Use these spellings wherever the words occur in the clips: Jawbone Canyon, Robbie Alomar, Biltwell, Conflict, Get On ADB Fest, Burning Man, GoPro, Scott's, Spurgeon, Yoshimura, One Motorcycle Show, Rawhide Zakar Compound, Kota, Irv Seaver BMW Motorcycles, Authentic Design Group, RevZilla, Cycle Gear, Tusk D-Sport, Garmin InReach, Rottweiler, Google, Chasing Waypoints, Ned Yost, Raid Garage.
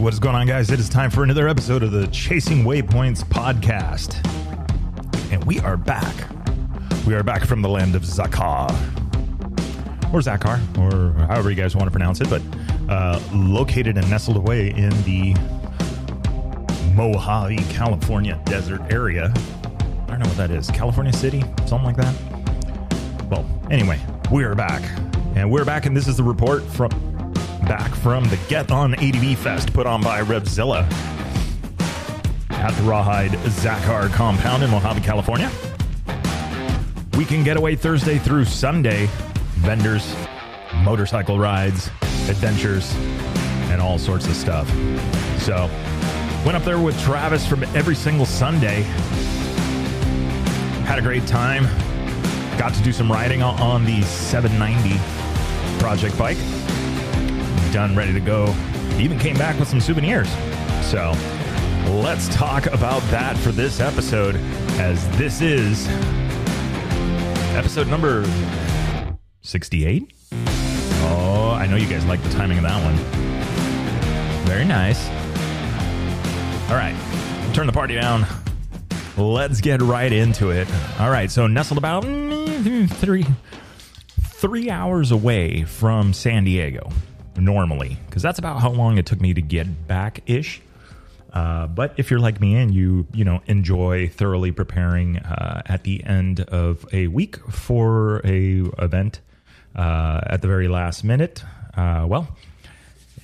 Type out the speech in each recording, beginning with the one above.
What is going on, guys? It is time for another episode of the Chasing Waypoints podcast. And we are back. We are back from the land of Zakar. Or Zakar, or however you guys want to pronounce it, but located and nestled away in the Mojave, California desert area. I don't know what that is. California City? Something like that? Well, anyway, we are back. And we're back, and this is the report from the Get On ADB Fest put on by RevZilla at the Rawhide Zakar Compound in Mojave, California. Weekend getaway Thursday through Sunday. Vendors, motorcycle rides, adventures, and all sorts of stuff. So, went up there with Travis from every single Sunday. Had a great time. Got to do some riding on the 790 Project Bike. Done, ready to go. Even came back with some souvenirs. So let's talk about that for this episode, as this is episode number 68. Oh, I know you guys like the timing of that one. Very nice. All right, turn the party down. Let's get right into it. All right, so nestled about three hours away from San Diego. Normally, because that's about how long it took me to get back ish. But if you're like me and you enjoy thoroughly preparing at the end of a week for a event at the very last minute, and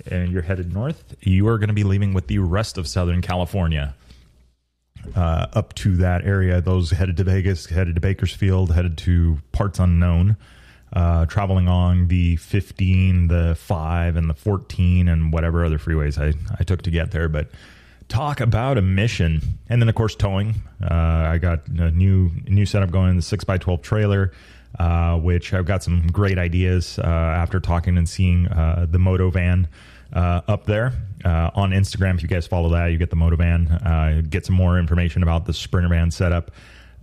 you're headed north, you are going to be leaving with the rest of Southern California up to that area. Those headed to Vegas, headed to Bakersfield, headed to parts unknown. Traveling on the 15, the 5, and the 14, and whatever other freeways I took to get there. But talk about a mission. And then, of course, towing. I got a new setup going in the 6x12 trailer, which I've got some great ideas after talking and seeing the Moto Van up there. On Instagram, if you guys follow that, you get the Moto Van. Get some more information about the Sprinter Van setup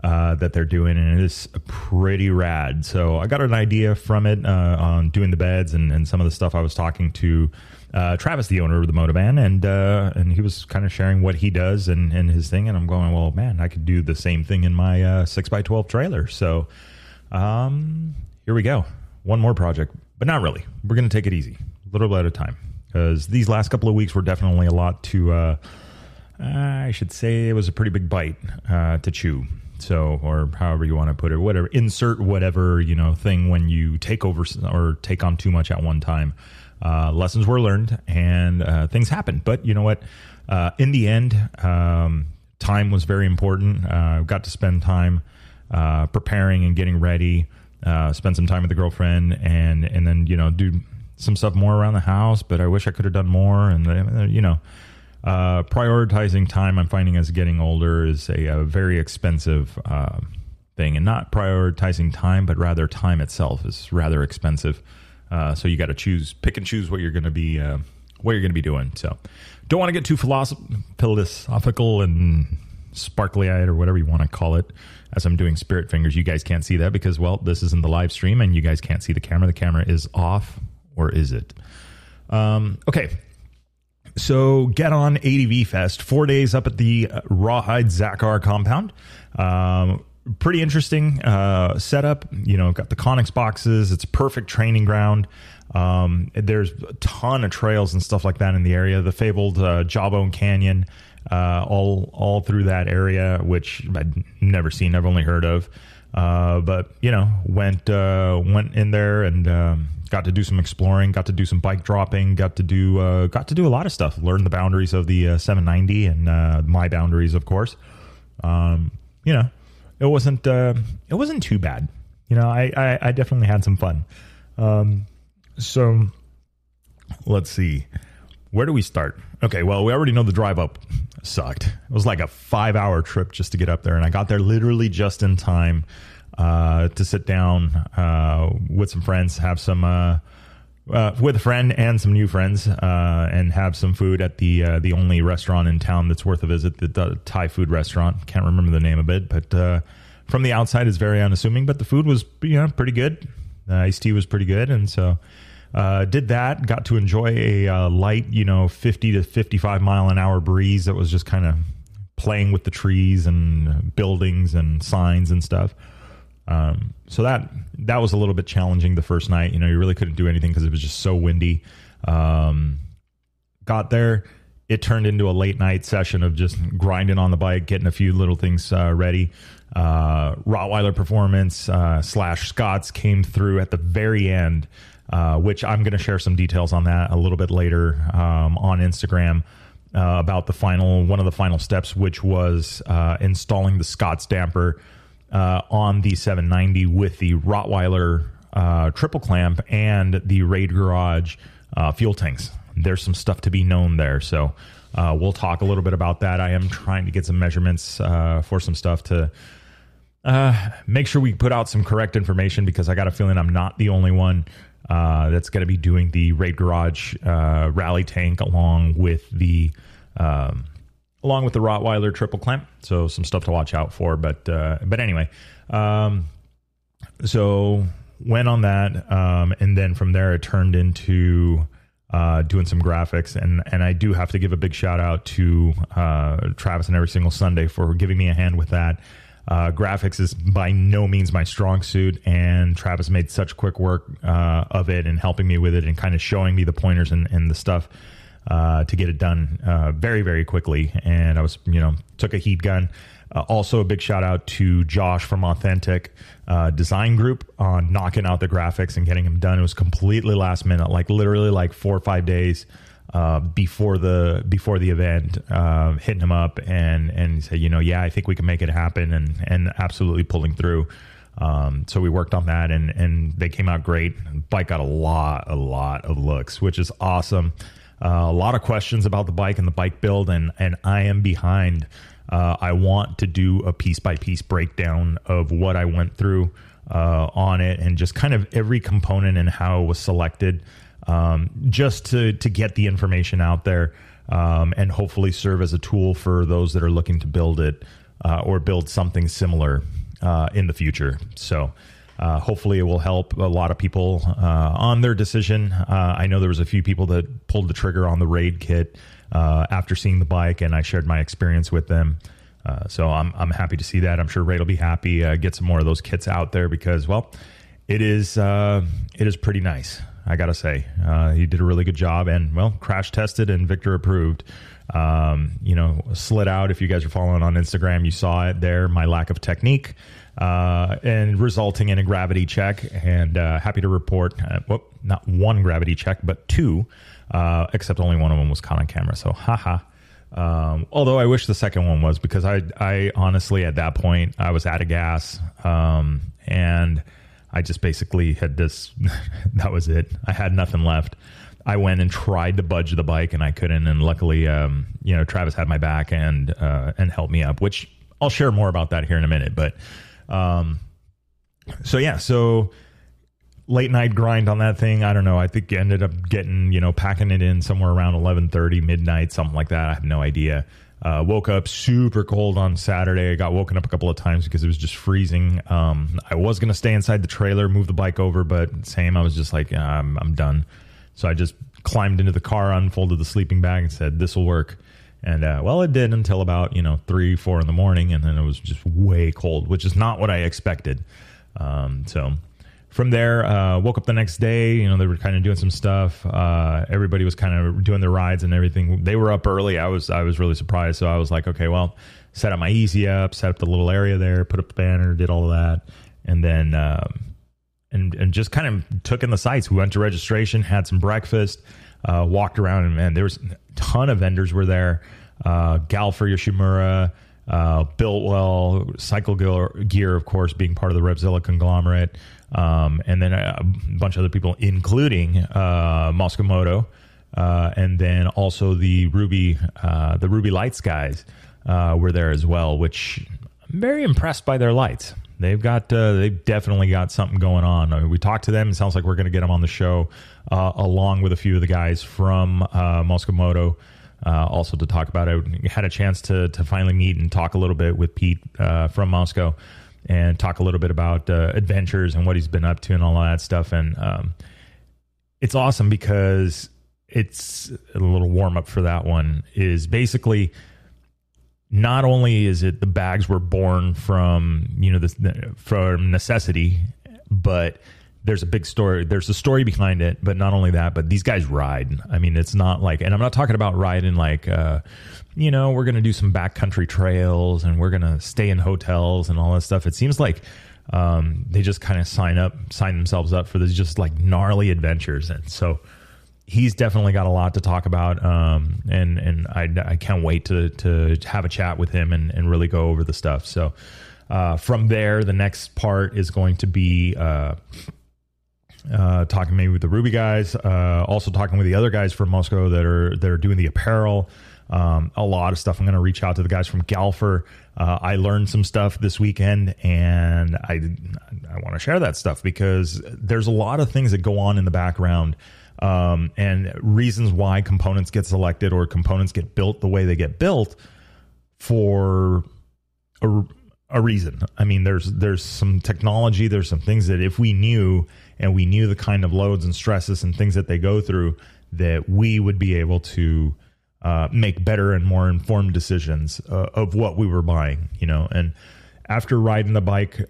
that they're doing, and it is pretty rad. So I got an idea from it on doing the beds and some of the stuff. I was talking to Travis, the owner of the Motiv Van, and he was kind of sharing what he does and his thing, and I'm going, well, man, I could do the same thing in my 6x12 trailer. So here we go. One more project, but not really. We're going to take it easy, a little bit at a time, because these last couple of weeks were definitely a lot to, I should say it was a pretty big bite to chew. So, or however you want to put it, whatever, insert whatever, thing when you take over or take on too much at one time. Lessons were learned and things happened. But you know what? In the end, time was very important. I got to spend time preparing and getting ready, spend some time with the girlfriend and then, do some stuff more around the house. But I wish I could have done more and, prioritizing time, I'm finding as getting older is a very expensive thing, and not prioritizing time, but rather time itself is rather expensive. So you got to pick and choose what you're going to be, doing. So don't want to get too philosophical and sparkly-eyed or whatever you want to call it. As I'm doing spirit fingers, you guys can't see that because, well, this isn't the live stream and you guys can't see the camera. The camera is off, or is it? Okay. So Get On ADB Fest, 4 days up at the Rawhide Zakar Compound. Pretty interesting setup. Got the Conex boxes. It's a perfect training ground. There's a ton of trails and stuff like that in the area. The fabled Jawbone Canyon, all through that area, which I'd never seen. I've only heard of. But, went in there and got to do some exploring, got to do some bike dropping, got to do a lot of stuff, learn the boundaries of the 790 and my boundaries, of course. It wasn't too bad. I definitely had some fun. So let's see. Where do we start? Okay, well, we already know the drive up sucked. It was like a 5-hour trip just to get up there, and I got there literally just in time to sit down with some friends, have some with a friend and some new friends, and have some food at the only restaurant in town that's worth a visit, the Thai food restaurant. Can't remember the name of it, but from the outside, it's very unassuming. But the food was pretty good. The iced tea was pretty good, and so. Did that, got to enjoy a light, 50 to 55 mile an hour breeze that was just kind of playing with the trees and buildings and signs and stuff. So that was a little bit challenging the first night. You really couldn't do anything because it was just so windy. Got there, it turned into a late night session of just grinding on the bike, getting a few little things ready. Rottweiler Performance / Scott's came through at the very end, which I'm going to share some details on that a little bit later on Instagram. About the one of the final steps, which was installing the Scott's damper on the 790 with the Rottweiler triple clamp and the Raid Garage fuel tanks. There's some stuff to be known there, so we'll talk a little bit about that. I am trying to get some measurements for some stuff to make sure we put out some correct information, because I got a feeling I'm not the only one that's going to be doing the Raid Garage rally tank along with the Rottweiler triple clamp. So some stuff to watch out for. But anyway, so went on that, and then from there it turned into doing some graphics. And I do have to give a big shout out to Travis and Every Single Sunday for giving me a hand with that. Graphics is by no means my strong suit, and Travis made such quick work of it and helping me with it and kind of showing me the pointers and the stuff to get it done very, very quickly. And I was, took a heat gun. Also a big shout out to Josh from Authentic Design Group on knocking out the graphics and getting them done. It was completely last minute, literally 4 or 5 days before the event, hitting him up and he said, I think we can make it happen, and absolutely pulling through. So we worked on that and they came out great. Bike got a lot of looks, which is awesome. A lot of questions about the bike and the bike build, and I am behind. I want to do a piece by piece breakdown of what I went through, on it, and just kind of every component and how it was selected. Just to get the information out there, and hopefully serve as a tool for those that are looking to build it or build something similar in the future. So hopefully it will help a lot of people on their decision. I know there was a few people that pulled the trigger on the Raid kit after seeing the bike, and I shared my experience with them. So I'm happy to see that. I'm sure Raid will be happy. Get some more of those kits out there because, it is pretty nice. I got to say, he did a really good job and, crash tested and Victor approved. Slid out. If you guys are following on Instagram, you saw it there, my lack of technique and resulting in a gravity check. And happy to report, not one gravity check, but two, except only one of them was caught on camera. So, haha. Although I wish the second one was, because I honestly, at that point, I was out of gas and I just basically had this, that was it. I had nothing left. I went and tried to budge the bike and I couldn't. And luckily, Travis had my back and helped me up, which I'll share more about that here in a minute. But, so late night grind on that thing. I don't know. I think I ended up getting, packing it in somewhere around 11:30, midnight, something like that. I have no idea. Woke up super cold on Saturday. I got woken up a couple of times because it was just freezing. I was going to stay inside the trailer, move the bike over, but I was just like, I'm done. So I just climbed into the car, unfolded the sleeping bag and said, this will work. And, it did until about, 3, 4 in the morning. And then it was just way cold, which is not what I expected. So from there, woke up the next day, they were kind of doing some stuff. Everybody was kind of doing their rides and everything. They were up early. I was really surprised. So I was like, okay, set up my easy up, set up the little area there, put up the banner, did all of that. And then, and just kind of took in the sights. We went to registration, had some breakfast, walked around, and man, there was a ton of vendors were there. Galfer, Yoshimura, Biltwell, Cycle Gear, of course, being part of the RevZilla conglomerate. And then a bunch of other people, including Mosko Moto, and then also the Ruby Lights guys were there as well, which I'm very impressed by their lights. They've definitely got something going on. I mean, we talked to them. It sounds like we're going to get them on the show along with a few of the guys from Mosko Moto also to talk about it. I had a chance to finally meet and talk a little bit with Pete from Mosko, and talk a little bit about adventures and what he's been up to and all of that stuff. And it's awesome because it's a little warm up for that one is basically not only is it the bags were born from, you know, this from necessity, but there's a big story. There's a story behind it, but not only that, but these guys ride. I mean, it's not like, and I'm not talking about riding like, you know, we're going to do some backcountry trails and we're going to stay in hotels and all that stuff. It seems like they just kind of sign themselves up for this just like gnarly adventures. And so he's definitely got a lot to talk about. And I can't wait to have a chat with him and really go over the stuff. So from there, the next part is going to be talking maybe with the Ruby guys, also talking with the other guys from Mosko that are doing the apparel. A lot of stuff. I'm going to reach out to the guys from Galfer. I learned some stuff this weekend, and I want to share that stuff because there's a lot of things that go on in the background and reasons why components get selected or components get built the way they get built for a reason. I mean, there's some technology, there's some things that if we knew and we knew the kind of loads and stresses and things that they go through, that we would be able to make better and more informed decisions of what we were buying, you know. And after riding the bike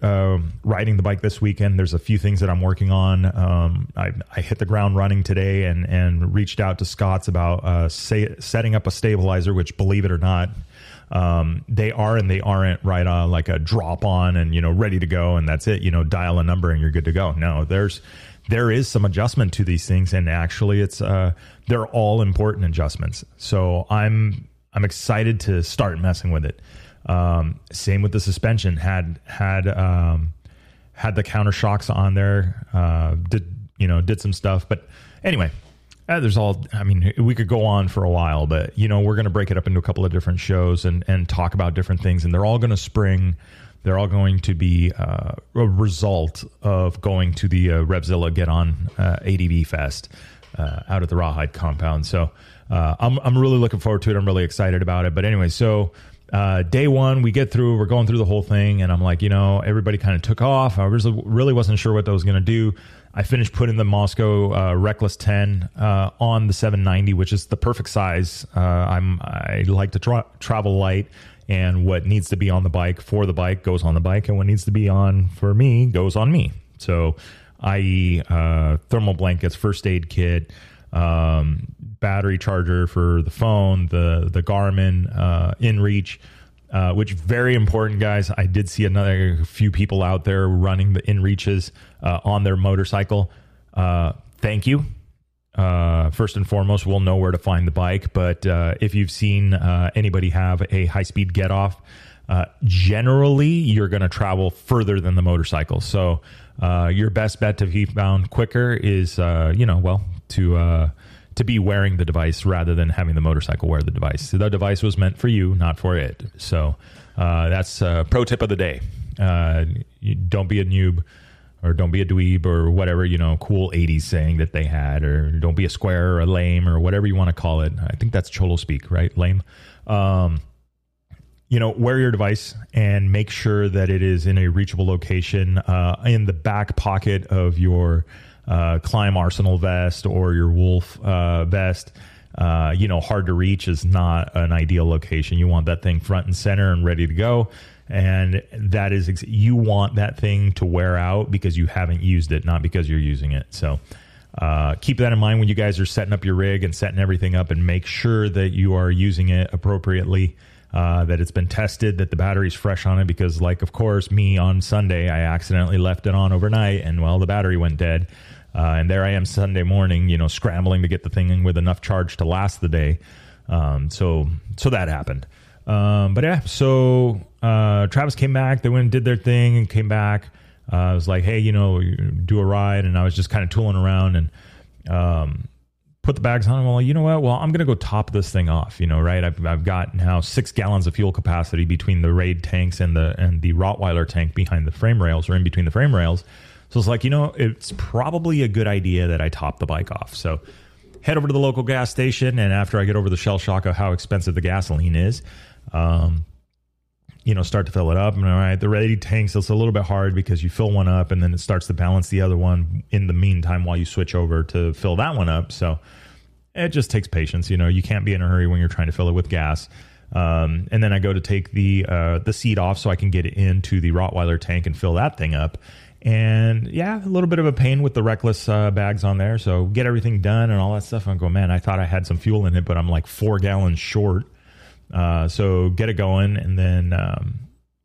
this weekend, there's a few things that I'm working on. I hit the ground running today and reached out to Scott's about setting up a stabilizer, which, believe it or not, they are and they aren't right on like a drop on and, you know, ready to go. And that's it, you know, dial a number and you're good to go. No, there is some adjustment to these things, and actually it's they're all important adjustments. So I'm excited to start messing with it. Same with the suspension. Had the counter shocks on there. Did some stuff, but anyway, there's all. I mean, we could go on for a while, but you know, we're going to break it up into a couple of different shows and talk about different things, and they're all going to spring. They're all going to be a result of going to the RevZilla Get On ADB Fest out at the Rawhide Compound. So I'm really looking forward to it. I'm really excited about it. But anyway, so day one, we're going through the whole thing. And I'm like, you know, everybody kind of took off. I really wasn't sure what that was going to do. I finished putting the Mosko Reckless 10 on the 790, which is the perfect size. I like to travel light. And what needs to be on the bike for the bike goes on the bike, and what needs to be on for me goes on me. So, i.e., thermal blankets, first aid kit, battery charger for the phone, the Garmin InReach, which very important, guys. I did see another few people out there running the InReaches on their motorcycle. Thank you. First and foremost, we'll know where to find the bike, but if you've seen anybody have a high-speed get-off, generally you're going to travel further than the motorcycle. So your best bet to be found quicker is, to be wearing the device rather than having the motorcycle wear the device. So the device was meant for you, not for it. So that's a pro tip of the day. Don't be a noob. Or don't be a dweeb or whatever, you know, cool 80s saying that they had, or don't be a square or a lame or whatever you want to call it. I think that's Cholo speak, right? Lame. Wear your device and make sure that it is in a reachable location in the back pocket of your Climb Arsenal vest or your Wolf vest. Hard to reach is not an ideal location. You want that thing front and center and ready to go. And that is, you want that thing to wear out because you haven't used it, not because you're using it. So keep that in mind when you guys are setting up your rig and setting everything up, and make sure that you are using it appropriately, that it's been tested, that the battery's fresh on it. Because like, of course, me on Sunday, I accidentally left it on overnight and the battery went dead. And there I am Sunday morning, you know, scrambling to get the thing in with enough charge to last the day. So that happened. Travis came back, they went and did their thing and came back. I was like, hey, you know, do a ride. And I was just kind of tooling around and, put the bags on. I'm like, you know what? Well, I'm going to go top this thing off, you know, right? I've got now 6 gallons of fuel capacity between the Raid tanks and the Rottweiler tank behind the frame rails, or in between the frame rails. So it's like, you know, it's probably a good idea that I top the bike off. So head over to the local gas station. And after I get over the shell shock of how expensive the gasoline is, you know, start to fill it up. And all right, they're ready tanks. It's a little bit hard because you fill one up and then it starts to balance the other one in the meantime while you switch over to fill that one up. So it just takes patience. You know, you can't be in a hurry when you're trying to fill it with gas. And then I go to take the seat off so I can get it into the Rottweiler tank and fill that thing up. And yeah, a little bit of a pain with the Reckless bags on there. So get everything done and all that stuff. I go, man, I thought I had some fuel in it, but I'm like 4 gallons short. So get it going and then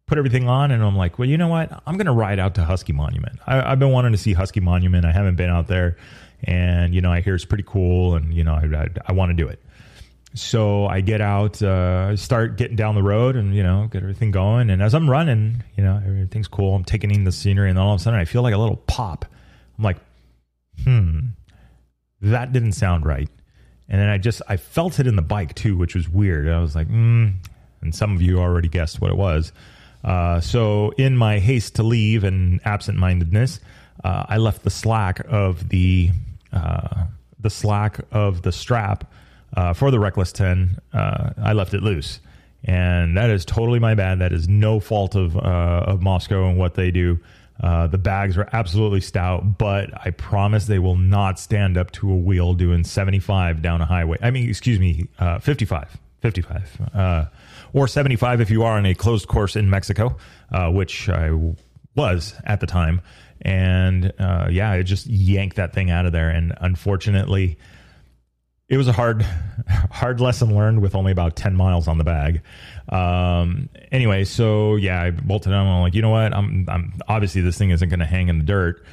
put everything on. And I'm like, well, you know what? I'm going to ride out to Husky Monument. I've been wanting to see Husky Monument. I haven't been out there. And, you know, I hear it's pretty cool. And, you know, I want to do it. So I get out, start getting down the road and, you know, get everything going. And as I'm running, you know, everything's cool. I'm taking in the scenery. And all of a sudden I feel like a little pop. I'm like, that didn't sound right. And then I felt it in the bike too, which was weird. I was like, and some of you already guessed what it was. So in my haste to leave and absent-mindedness, I left the slack of the strap for the Reckless 10, I left it loose. And that is totally my bad. That is no fault of Mosko and what they do. The bags are absolutely stout, but I promise they will not stand up to a wheel doing 75 down a highway. I mean, excuse me, 55, or 75 if you are on a closed course in Mexico, which I was at the time. And yeah, I just yanked that thing out of there. And unfortunately, it was a hard lesson learned with only about 10 miles on the bag. Anyway, so yeah, I bolted on. I'm like, you know what? I'm obviously this thing isn't going to hang in the dirt.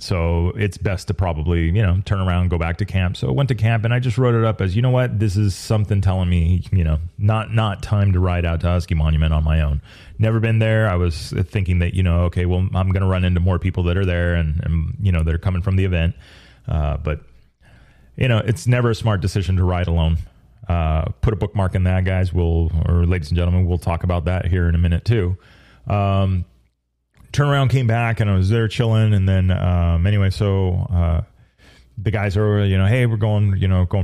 So it's best to probably, you know, turn around, go back to camp. So I went to camp and I just wrote it up as, you know what? This is something telling me, you know, not time to ride out to Husky Monument on my own. Never been there. I was thinking that, you know, okay, well, I'm going to run into more people that are there and you know, they're coming from the event. But you know, it's never a smart decision to ride alone. Put a bookmark in that, guys. Ladies and gentlemen, we'll talk about that here in a minute too. Turn around, came back, and I was there chilling. And then anyway, so the guys are, you know, hey, we're going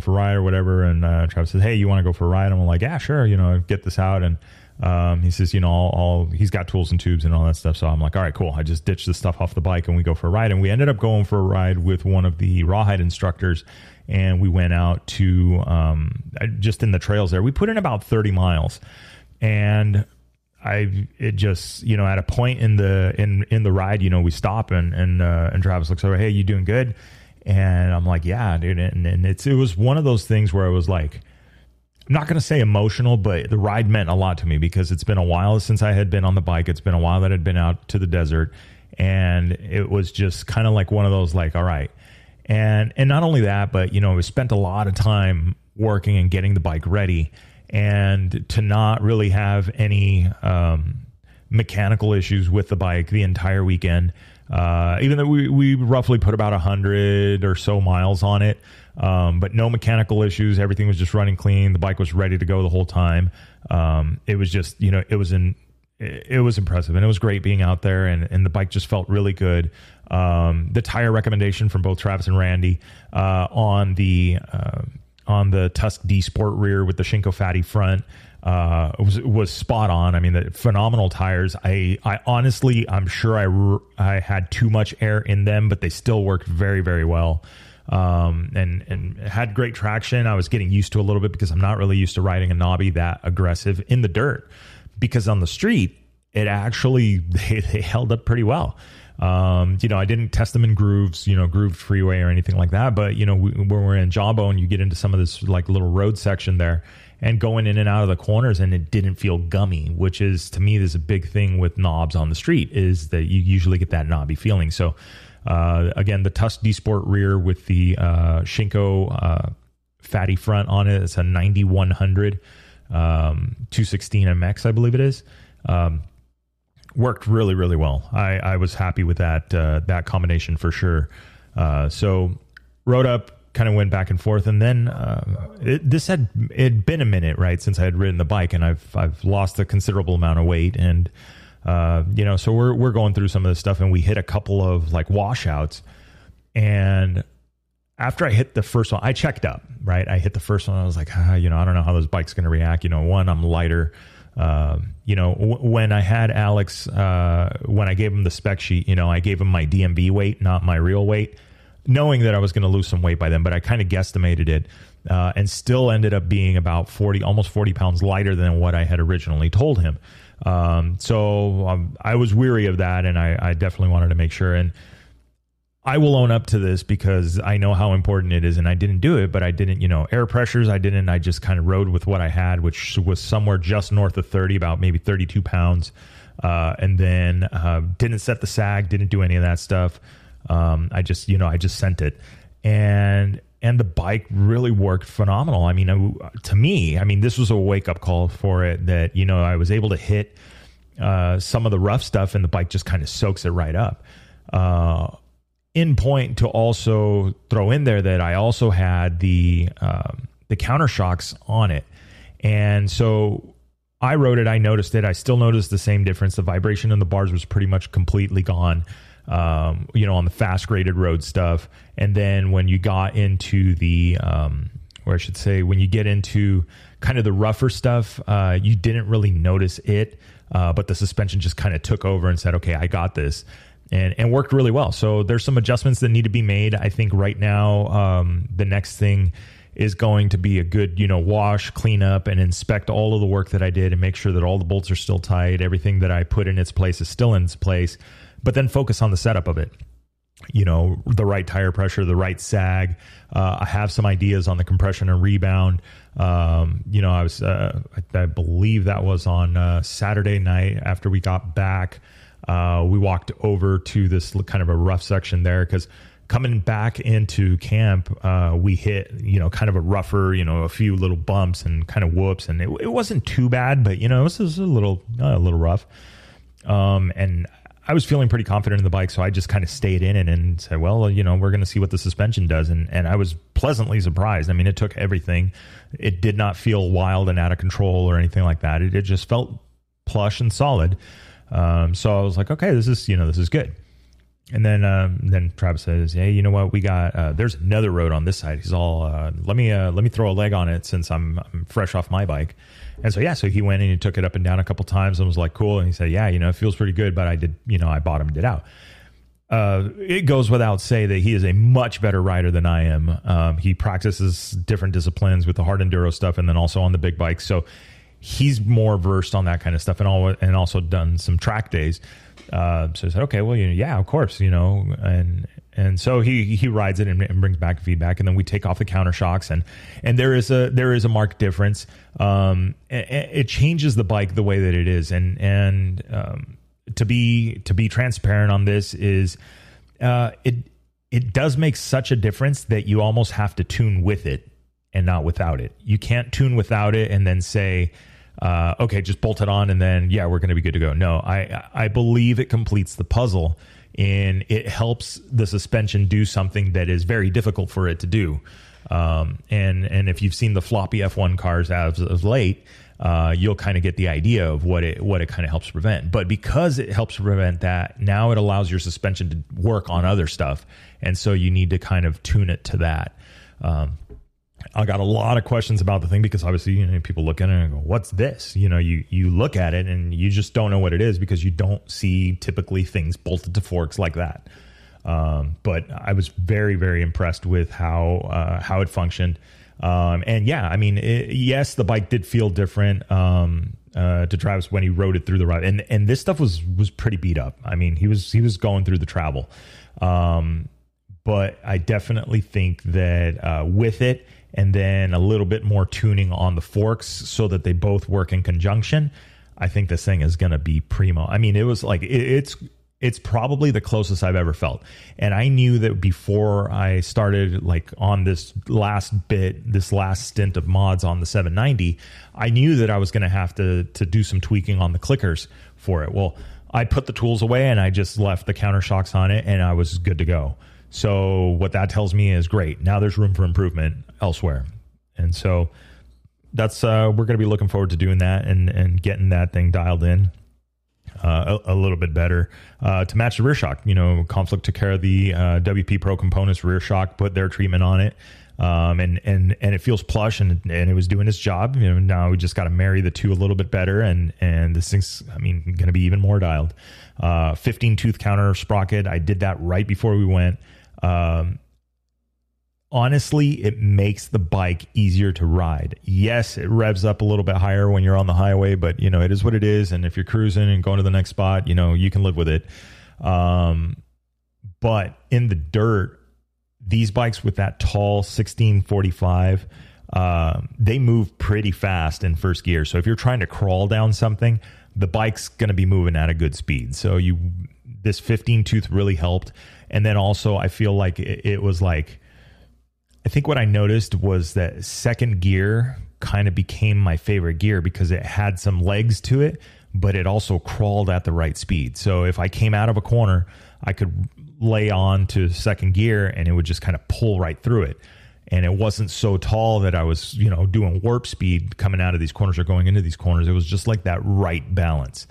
for a ride or whatever. And Travis says, hey, you want to go for a ride? And I'm like, yeah, sure. You know, get this out. And he says, you know, he's got tools and tubes and all that stuff. So I'm like, all right, cool. I just ditched the stuff off the bike and we go for a ride. And we ended up going for a ride with one of the Rawhide instructors. And we went out to just in the trails there. We put in about 30 miles, and it just, you know, at a point in the ride, you know, we stop and Travis looks over, hey, you doing good? And I'm like, yeah, dude. And it was one of those things where I was like, I'm not going to say emotional, but the ride meant a lot to me because it's been a while since I had been on the bike. It's been a while that I'd been out to the desert, and it was just kind of like one of those, like, all right. And not only that, but, you know, we spent a lot of time working and getting the bike ready, and to not really have any mechanical issues with the bike the entire weekend, even though we roughly put about 100 or so miles on it, but no mechanical issues. Everything was just running clean. The bike was ready to go the whole time. It was just, you know, it was impressive, and it was great being out there, and the bike just felt really good. The tire recommendation from both Travis and Randy on the Tusk D-Sport rear with the Shinko Fatty front was spot on. I mean, the phenomenal tires. I honestly, I'm sure I had too much air in them, but they still worked very, very well. And had great traction. I was getting used to a little bit because I'm not really used to riding a knobby that aggressive in the dirt, because on the street, it actually, they held up pretty well. You know, I didn't test them in grooves, you know, grooved freeway or anything like that. But, you know, when we're in Jawbone, you get into some of this like little road section there and going in and out of the corners, and it didn't feel gummy, which is, to me, there's a big thing with knobs on the street is that you usually get that knobby feeling. So, again, the Tusk D-Sport rear with the Shinko fatty front on it. It's a 9100 216 MX, I believe it is. Worked really, really well. I was happy with that combination for sure. So rode up, kind of went back and forth, and then it had been a minute, right, since I had ridden the bike, and I've lost a considerable amount of weight, and you know, so we're going through some of this stuff, and we hit a couple of like washouts, and after I hit the first one, I checked up, right? I hit the first one, I was like, you know, I don't know how this bike's going to react. You know, one, I'm lighter. You know, when I had Alex, when I gave him the spec sheet, you know, I gave him my DMB weight, not my real weight, knowing that I was going to lose some weight by then, but I kind of guesstimated it, and still ended up being about 40, almost 40 pounds lighter than what I had originally told him. So I was weary of that, and I definitely wanted to make sure. And I will own up to this because I know how important it is, and I didn't do it, but I didn't, you know, air pressures. I just kind of rode with what I had, which was somewhere just north of 30, about maybe 32 pounds. And then, didn't set the sag, didn't do any of that stuff. I just sent it, and the bike really worked phenomenal. I mean, to me, I mean, this was a wake up call for it that, you know, I was able to hit, some of the rough stuff, and the bike just kind of soaks it right up. In point to also throw in there that I also had the counter shocks on it. And so I rode it. I noticed it. I still noticed the same difference. The vibration in the bars was pretty much completely gone, you know, on the fast graded road stuff. And then when you got into the, or I should say, when you get into kind of the rougher stuff, you didn't really notice it. But the suspension just kind of took over and said, okay, I got this. And worked really well. So there's some adjustments that need to be made. I think right now, the next thing is going to be a good, you know, wash, clean up, and inspect all of the work that I did and make sure that all the bolts are still tight. Everything that I put in its place is still in its place, but then focus on the setup of it. You know, the right tire pressure, the right sag. I have some ideas on the compression and rebound. You know, I was, I believe that was on Saturday night after we got back. We walked over to this kind of a rough section there because coming back into camp, we hit, you know, kind of a rougher, you know, a few little bumps and kind of whoops. And it wasn't too bad, but, you know, it was a little rough. And I was feeling pretty confident in the bike. So I just kind of stayed in it and said, well, you know, we're going to see what the suspension does. And I was pleasantly surprised. I mean, it took everything. It did not feel wild and out of control or anything like that. It just felt plush and solid. So I was like, okay, this is good. And then Travis says, hey, you know what? We got, there's another road on this side. He's all, let me throw a leg on it since I'm fresh off my bike. And so, yeah, so he went and he took it up and down a couple times and was like, cool. And he said, yeah, you know, it feels pretty good, but I did, you know, I bottomed it out. It goes without say that he is a much better rider than I am. He practices different disciplines with the hard enduro stuff and then also on the big bikes. So he's more versed on that kind of stuff and also done some track days. So I said, okay, well, you know, yeah, of course, you know, and so he rides it and brings back feedback, and then we take off the counter shocks and there is a marked difference. It changes the bike the way that it is. And to be transparent on this is, it does make such a difference that you almost have to tune with it and not without it. You can't tune without it and then say, okay, just bolt it on and then, yeah, we're going to be good to go. No, I believe it completes the puzzle and it helps the suspension do something that is very difficult for it to do. And if you've seen the floppy F1 cars as of late, you'll kind of get the idea of what it kind of helps prevent. But because it helps prevent that, now it allows your suspension to work on other stuff. And so you need to kind of tune it to that. I got a lot of questions about the thing because obviously, you know, people look at it and go, what's this? You know, you look at it and you just don't know what it is because you don't see typically things bolted to forks like that. But I was very, very impressed with how it functioned. And yeah, I mean, yes, the bike did feel different, to Travis when he rode it through the ride, and this stuff was pretty beat up. I mean, he was going through the travel. But I definitely think that, with it, and then a little bit more tuning on the forks so that they both work in conjunction, I think this thing is going to be primo. I mean, it was like, it's probably the closest I've ever felt. And I knew that before I started, like on this last stint of mods on the 790, I knew that I was going to have to do some tweaking on the clickers for it. Well, I put the tools away and I just left the counter shocks on it and I was good to go. So what that tells me is great. Now there's room for improvement elsewhere. And so that's, we're going to be looking forward to doing that and getting that thing dialed in, a little bit better, to match the rear shock. You know, Conflict took care of the, WP Pro Components rear shock, put their treatment on it. And it feels plush, and it was doing its job. You know, now we just got to marry the two a little bit better, and this thing's, I mean, going to be even more dialed. 15 tooth counter sprocket. I did that right before we went. Honestly, it makes the bike easier to ride. Yes, it revs up a little bit higher when you're on the highway, but you know, it is what it is. And if you're cruising and going to the next spot, you know, you can live with it. But in the dirt, these bikes with that tall 1645, they move pretty fast in first gear. So if you're trying to crawl down something, the bike's going to be moving at a good speed. So this 15 tooth really helped. And then also I feel like it was like, I think what I noticed was that second gear kind of became my favorite gear because it had some legs to it, but it also crawled at the right speed. So if I came out of a corner, I could lay on to second gear and it would just kind of pull right through it. And it wasn't so tall that I was, you know, doing warp speed coming out of these corners or going into these corners. It was just like that right balance.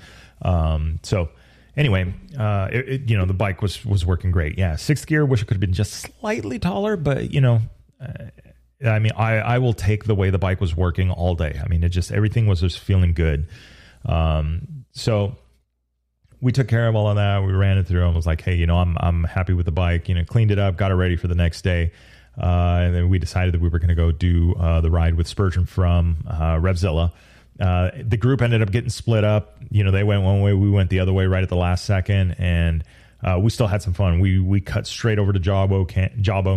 So anyway, you know, the bike was working great. Yeah. Sixth gear, wish it could have been just slightly taller, but you know, I mean, I will take the way the bike was working all day. I mean, it just, everything was just feeling good. So we took care of all of that. We ran it through and was like, hey, you know, I'm happy with the bike, you know, cleaned it up, got it ready for the next day. And then we decided that we were going to go do, the ride with Spurgeon from, RevZilla. The group ended up getting split up. You know, they went one way, we went the other way right at the last second. And, we still had some fun. We cut straight over to Jawbone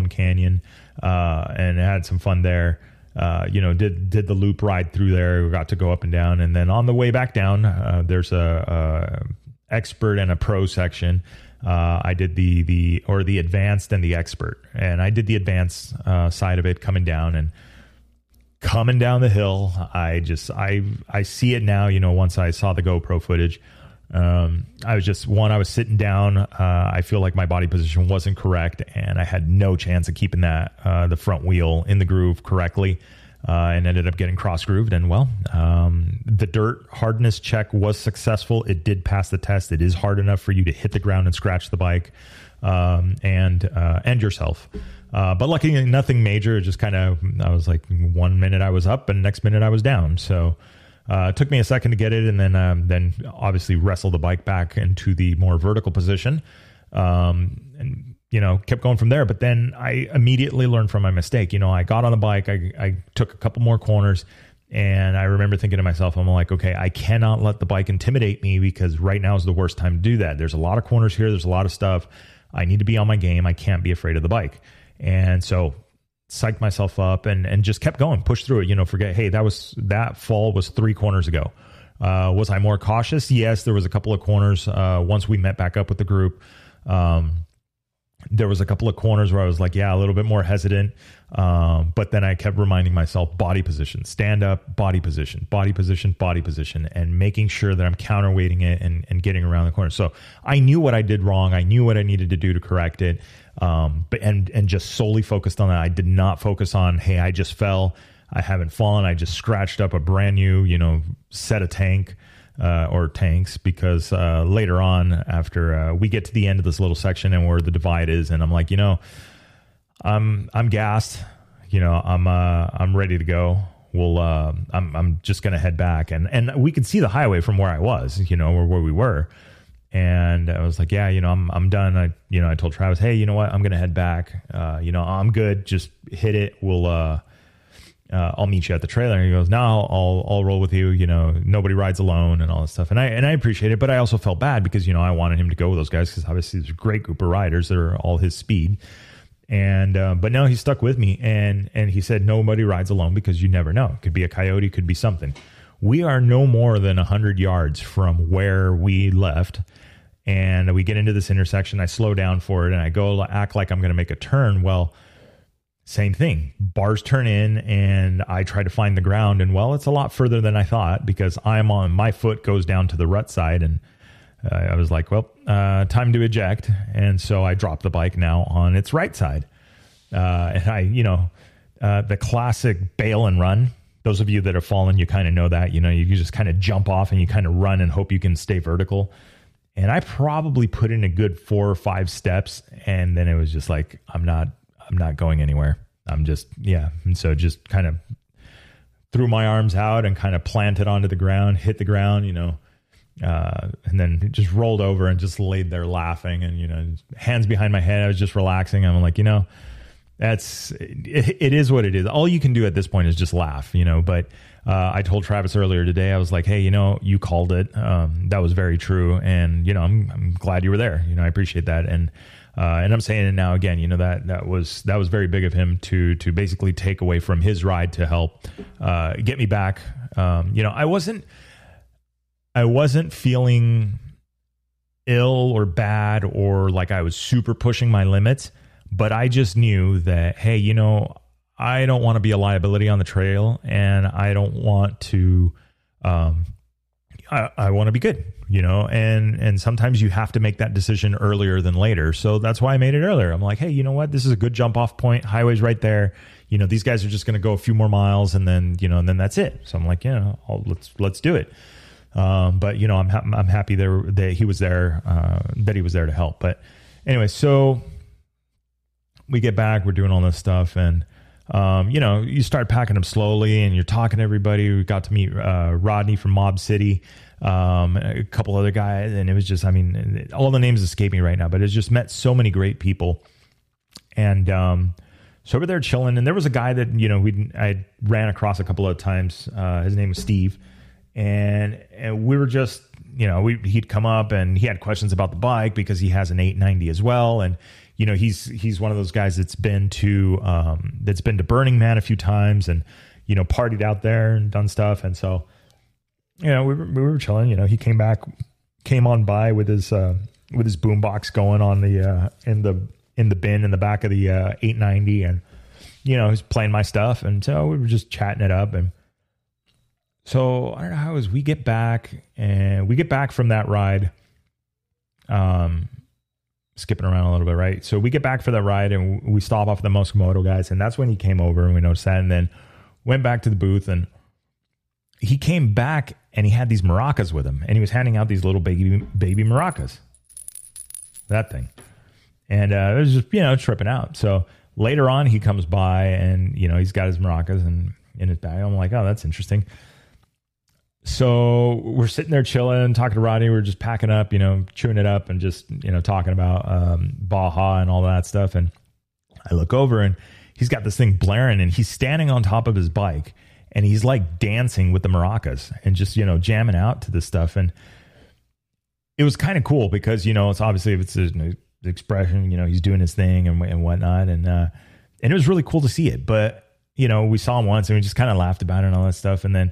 Canyon, and had some fun there. You know, did the loop ride through there. We got to go up and down. And then on the way back down, there's a expert and a pro section. I did the advanced and the expert, and I did the advanced, side of it coming down the hill. I see it now, you know, once I saw the GoPro footage. I was sitting down. I feel like my body position wasn't correct, and I had no chance of keeping that the front wheel in the groove correctly, and ended up getting cross grooved. And well, the dirt hardness check was successful. It did pass the test. It is hard enough for you to hit the ground and scratch the bike, and yourself. But luckily, nothing major. It just kind of, I was like, one minute I was up and next minute I was down. So it took me a second to get it, and then obviously wrestle the bike back into the more vertical position, and you know, kept going from there. But then I immediately learned from my mistake. You know, I got on the bike, I took a couple more corners, and I remember thinking to myself, I'm like, okay, I cannot let the bike intimidate me because right now is the worst time to do that. There's a lot of corners here. There's a lot of stuff. I need to be on my game. I can't be afraid of the bike. And so psyched myself up and just kept going, pushed through it, you know, forget, hey, that fall was 3 corners ago. Was I more cautious? Yes, there was a couple of corners. Once we met back up with the group, there was a couple of corners where I was like, yeah, a little bit more hesitant. But then I kept reminding myself, body position, stand up, body position, body position, body position, and making sure that I'm counterweighting it and getting around the corner. So I knew what I did wrong. I knew what I needed to do to correct it. But just solely focused on that. I did not focus on, hey, I just fell. I haven't fallen. I just scratched up a brand new, you know, set of tank. Or tanks, because later on, after we get to the end of this little section and where the divide is, and I'm like, you know, I'm gassed, you know, I'm ready to go. We'll I'm just gonna head back, and we could see the highway from where I was, you know, or where we were, and I was like, yeah, you know, I'm done. I told Travis, hey, you know what, I'm gonna head back. You know, I'm good. Just hit it. We'll I'll meet you at the trailer. And he goes, no, I'll roll with you. You know, nobody rides alone and all this stuff. And I appreciate it, but I also felt bad because, you know, I wanted him to go with those guys because obviously there's a great group of riders that are all his speed. And, but no, he stuck with me and he said, nobody rides alone because you never know. It could be a coyote, could be something. We are no more than 100 yards from where we left. And we get into this intersection. I slow down for it and I go act like I'm going to make a turn. Well, same thing. Bars turn in and I try to find the ground. And well, it's a lot further than I thought because I'm on my foot goes down to the rut side. And I was like, well, time to eject. And so I dropped the bike now on its right side. And I, you know, the classic bail and run. Those of you that have fallen, you kind of know that, you know, you just kind of jump off and you kind of run and hope you can stay vertical. And I probably put in a good 4 or 5 steps. And then it was just like, I'm not going anywhere. And so just kind of threw my arms out and kind of planted onto the ground, hit the ground, and then just rolled over and just laid there laughing and, hands behind my head. I was just relaxing. I'm like, it is what it is. All you can do at this point is just laugh, but I told Travis earlier today, I was like, hey, you called it. That was very true. And, I'm glad you were there. I appreciate that. And I'm saying it now again, that was very big of him to basically take away from his ride to help get me back. I wasn't feeling ill or bad or like I was super pushing my limits, but I just knew that, hey, I don't want to be a liability on the trail, and I don't want to, I want to be good, and sometimes you have to make that decision earlier than later. So that's why I made it earlier. I'm like, hey, you know what? This is a good jump off point. Highway's right there. These guys are just going to go a few more miles and then that's it. So I'm like, let's do it. But I'm happy that he was there, that he was there to help. But anyway, so we get back, we're doing all this stuff, and you start packing them slowly, and you're talking to everybody. We got to meet Rodney from Mob City, a couple other guys, and it was just, all the names escape me right now, but it's just met so many great people. And so we're there chilling, and there was a guy that I ran across a couple of times. His name was Steve, and we were just, he'd come up and he had questions about the bike because he has an 890 as well, and he's one of those guys that's been to Burning Man a few times and, partied out there and done stuff. And so, we were chilling, he came on by with his boombox going on the, in the bin in the back of the, 890, and, he's playing my stuff. And so we were just chatting it up. And so I don't know how it was, we get back from that ride, skipping around a little bit, right? So we get back for that ride, and we stop off the Mosko Moto guys, and that's when he came over, and we noticed that, and then went back to the booth, and he came back, and he had these maracas with him, and he was handing out these little baby maracas, that thing, and it was just tripping out. So later on, he comes by, and he's got his maracas and in his bag. I'm like, oh, that's interesting. So we're sitting there chilling, talking to Rodney. We're just packing up, chewing it up and just, talking about Baja and all that stuff. And I look over, and he's got this thing blaring, and he's standing on top of his bike, and he's like dancing with the maracas and just, jamming out to this stuff. And it was kind of cool because, it's obviously, if it's an expression, he's doing his thing and whatnot. And it was really cool to see it. But, we saw him once, and we just kind of laughed about it and all that stuff. And then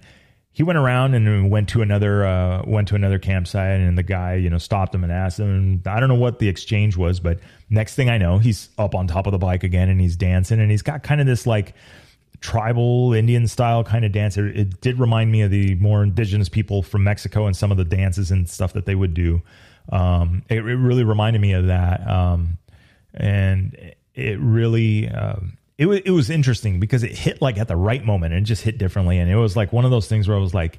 he went around and went to another campsite, and the guy, stopped him and asked him, I don't know what the exchange was, but next thing I know, he's up on top of the bike again, and he's dancing, and he's got kind of this like tribal Indian style kind of dance. It did remind me of the more indigenous people from Mexico and some of the dances and stuff that they would do. It really reminded me of that. And it really, It was interesting because it hit like at the right moment, and it just hit differently. And it was like one of those things where I was like,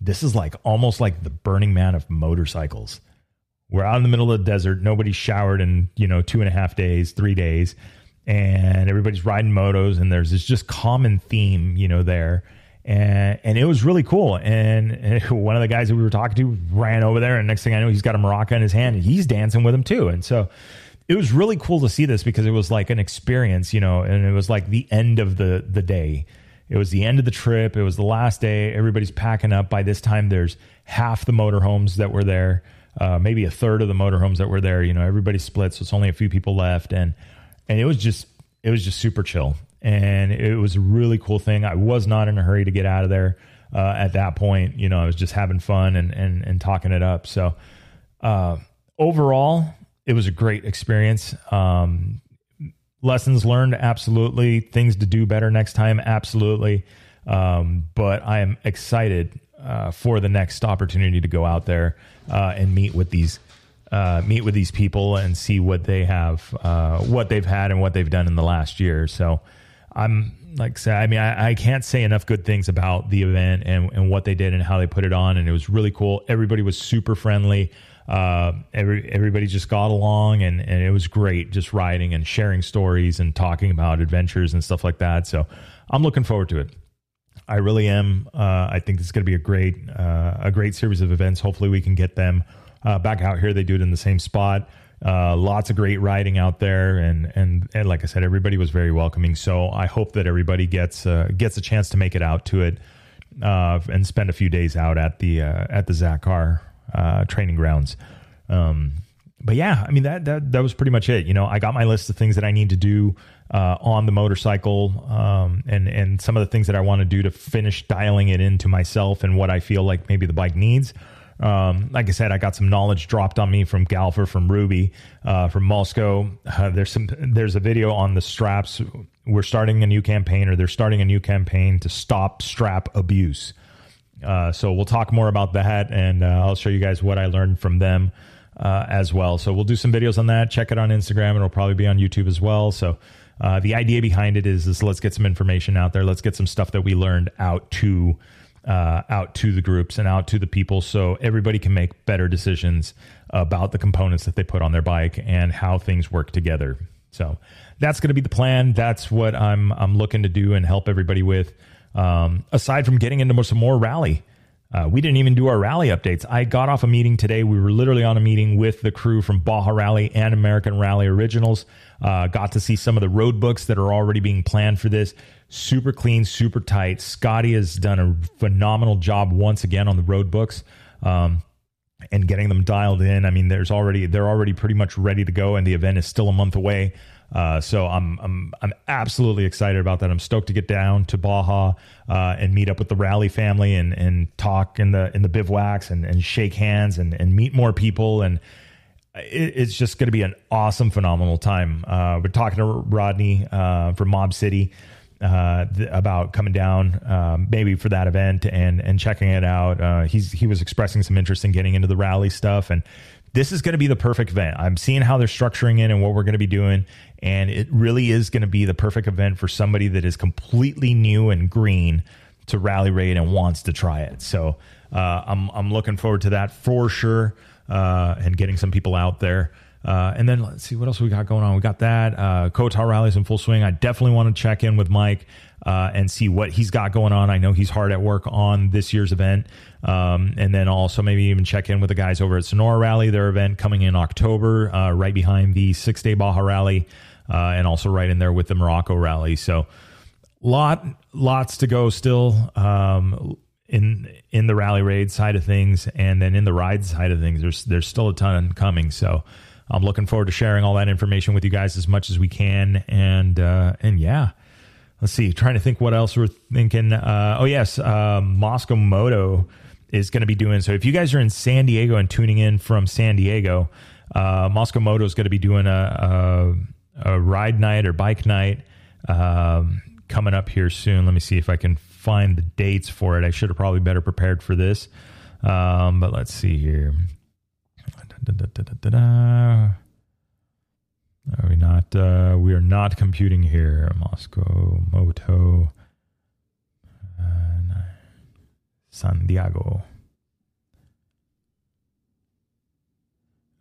this is like almost like the Burning Man of motorcycles. We're out in the middle of the desert. Nobody showered in, 2.5 days, 3 days, and everybody's riding motos. And there's this just common theme, there. And it was really cool. And one of the guys that we were talking to ran over there, and next thing I know, he's got a maraca in his hand, and he's dancing with him too. And so it was really cool to see this because it was like an experience, and it was like the end of the day. It was the end of the trip. It was the last day. Everybody's packing up. By this time, there's half the motorhomes that were there, maybe a third of the motorhomes that were there. Everybody split, so it's only a few people left, and it was just super chill, and it was a really cool thing. I was not in a hurry to get out of there at that point. I was just having fun and talking it up. So overall, it was a great experience. Lessons learned, absolutely. Things to do better next time, absolutely. But I am excited for the next opportunity to go out there and meet with these people and see what they have, what they've had, and what they've done in the last year. So I can't say enough good things about the event and what they did and how they put it on, and it was really cool. Everybody was super friendly. Everybody just got along, and it was great just riding and sharing stories and talking about adventures and stuff like that. So I'm looking forward to it. I really am. I think this is going to be a great series of events. Hopefully we can get them back out here. They do it in the same spot. Lots of great riding out there, and like I said, everybody was very welcoming. So I hope that everybody gets a chance to make it out to it and spend a few days out at the Zakar training grounds. But yeah, I mean that was pretty much it. You know, I got my list of things that I need to do on the motorcycle, and some of the things that I want to do to finish dialing it into myself and what I feel like maybe the bike needs. Like I said, I got some knowledge dropped on me from Galfer, from Ruby, from Mosko. There's a video on the straps. We're starting a new campaign, or they're starting a new campaign to stop strap abuse. So we'll talk more about that, and I'll show you guys what I learned from them as well. So we'll do some videos on that. Check it on Instagram. It'll probably be on YouTube as well. So the idea behind it is let's get some information out there. Let's get some stuff that we learned out to the groups and out to the people, so everybody can make better decisions about the components that they put on their bike and how things work together. So that's going to be the plan. That's what I'm looking to do and help everybody with. Aside from getting into some more rally, we didn't even do our rally updates. I got off a meeting today. We were literally on a meeting with the crew from Baja Rally and American Rally Originals. Got to see some of the road books that are already being planned for this. Super clean, super tight. Scotty has done a phenomenal job once again on the road books and getting them dialed in. I mean, they're already pretty much ready to go, and the event is still a month away. So I'm absolutely excited about that. I'm stoked to get down to Baja and meet up with the Rally family and talk in the bivouacs and shake hands and meet more people, and it's just going to be an awesome, phenomenal time. We're talking to Rodney from Mob City about coming down maybe for that event and checking it out. He was expressing some interest in getting into the rally stuff, and this is going to be the perfect event. I'm seeing how they're structuring it and what we're going to be doing, and it really is going to be the perfect event for somebody that is completely new and green to Rally Raid and wants to try it. So I'm looking forward to that for sure, and getting some people out there. And then let's see what else we got going on. We got that. Kota rallies in full swing. I definitely want to check in with Mike and see what he's got going on. I know he's hard at work on this year's event. And then also maybe even check in with the guys over at Sonora Rally, their event coming in October, right behind the 6-day Baja Rally, and also right in there with the Morocco Rally. So lots to go still in the Rally Raid side of things. And then in the ride side of things, there's still a ton coming. So I'm looking forward to sharing all that information with you guys as much as we can. And yeah, let's see, trying to think what else we're thinking. Mosko Moto is going to be doing. So if you guys are in San Diego and tuning in from San Diego, Mosko Moto is going to be doing a ride night or bike night coming up here soon. Let me see if I can find the dates for it. I should have probably better prepared for this. But let's see here. Are we not? We are not computing here. Mosko Moto, San Diego.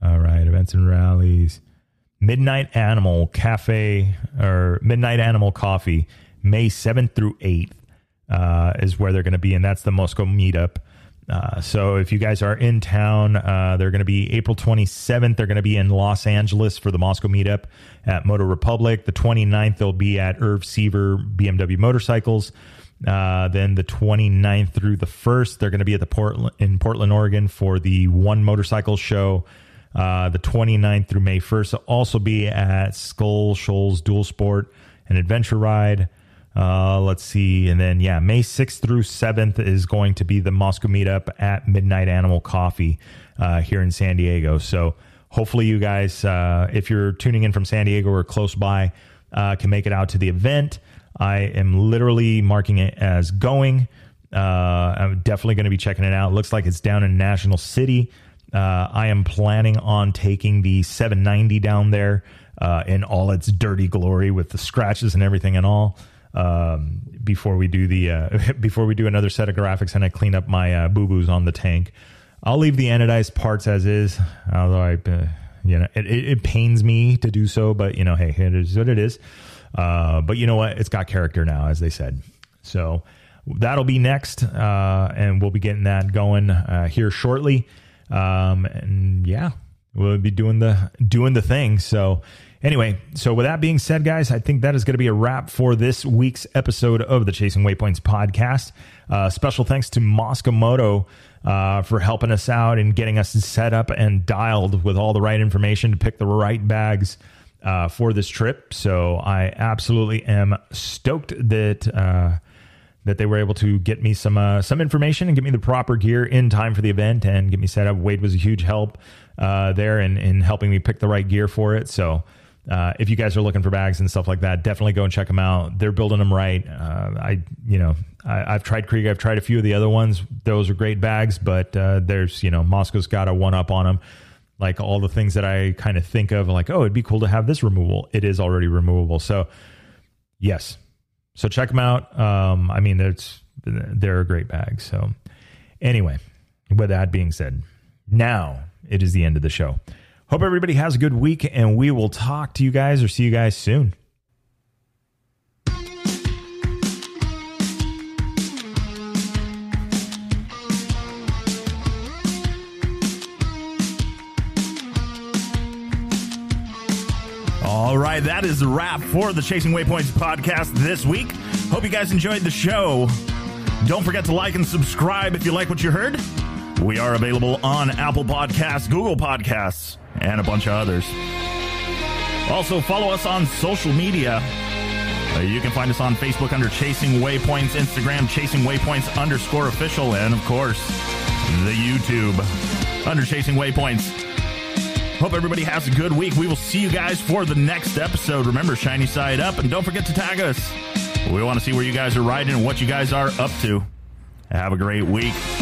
All right, events and rallies. Midnight Animal Cafe or Midnight Animal Coffee, May 7th through 8th is where they're going to be, and that's the Mosko meetup. So if you guys are in town, they're going to be April 27th. They're going to be in Los Angeles for the Mosko meetup at Moto Republic. The 29th, they'll be at Irv Seaver BMW Motorcycles. Then the 29th through the 1st, they're going to be at in Portland, Oregon for the One Motorcycle Show. The 29th through May 1st, they'll also be at Skull Shoals Dual Sport and Adventure Ride. Let's see. And then, yeah, May 6th through 7th is going to be the Mosko meetup at Midnight Animal Coffee here in San Diego. So hopefully you guys, if you're tuning in from San Diego or close by, can make it out to the event. I am literally marking it as going. I'm definitely going to be checking it out. Looks like it's down in National City. I am planning on taking the 790 down there in all its dirty glory with the scratches and everything and all. Before we do another set of graphics and I clean up my boo-boos on the tank. I'll leave the anodized parts as is, although it pains me to do so, but hey, it is what it is. But you know what? It's got character now, as they said. So that'll be next, and we'll be getting that going here shortly. And yeah, we'll be doing the thing. So anyway, so with that being said, guys, I think that is going to be a wrap for this week's episode of the Chasing Waypoints podcast. Special thanks to Mosko Moto for helping us out and getting us set up and dialed with all the right information to pick the right bags for this trip. So I absolutely am stoked that that they were able to get me some information and get me the proper gear in time for the event and get me set up. Wade was a huge help there in helping me pick the right gear for it. So if you guys are looking for bags and stuff like that, definitely go and check them out. They're building them right. I've tried Krieg. I've tried a few of the other ones. Those are great bags, but there's, Mosko's got a one up on them. Like all the things that I kind of think of, like, oh, it'd be cool to have this removable. It is already removable. So yes. So check them out. They're a great bag. So anyway, with that being said, now it is the end of the show. Hope everybody has a good week, and we will talk to you guys or see you guys soon. All right, that is the wrap for the Chasing Waypoints podcast this week. Hope you guys enjoyed the show. Don't forget to like and subscribe if you like what you heard. We are available on Apple Podcasts, Google Podcasts, and a bunch of others. Also, follow us on social media. You can find us on Facebook under Chasing Waypoints, Instagram, Chasing Waypoints _official, and, of course, the YouTube under Chasing Waypoints. Hope everybody has a good week. We will see you guys for the next episode. Remember, shiny side up, and don't forget to tag us. We want to see where you guys are riding and what you guys are up to. Have a great week.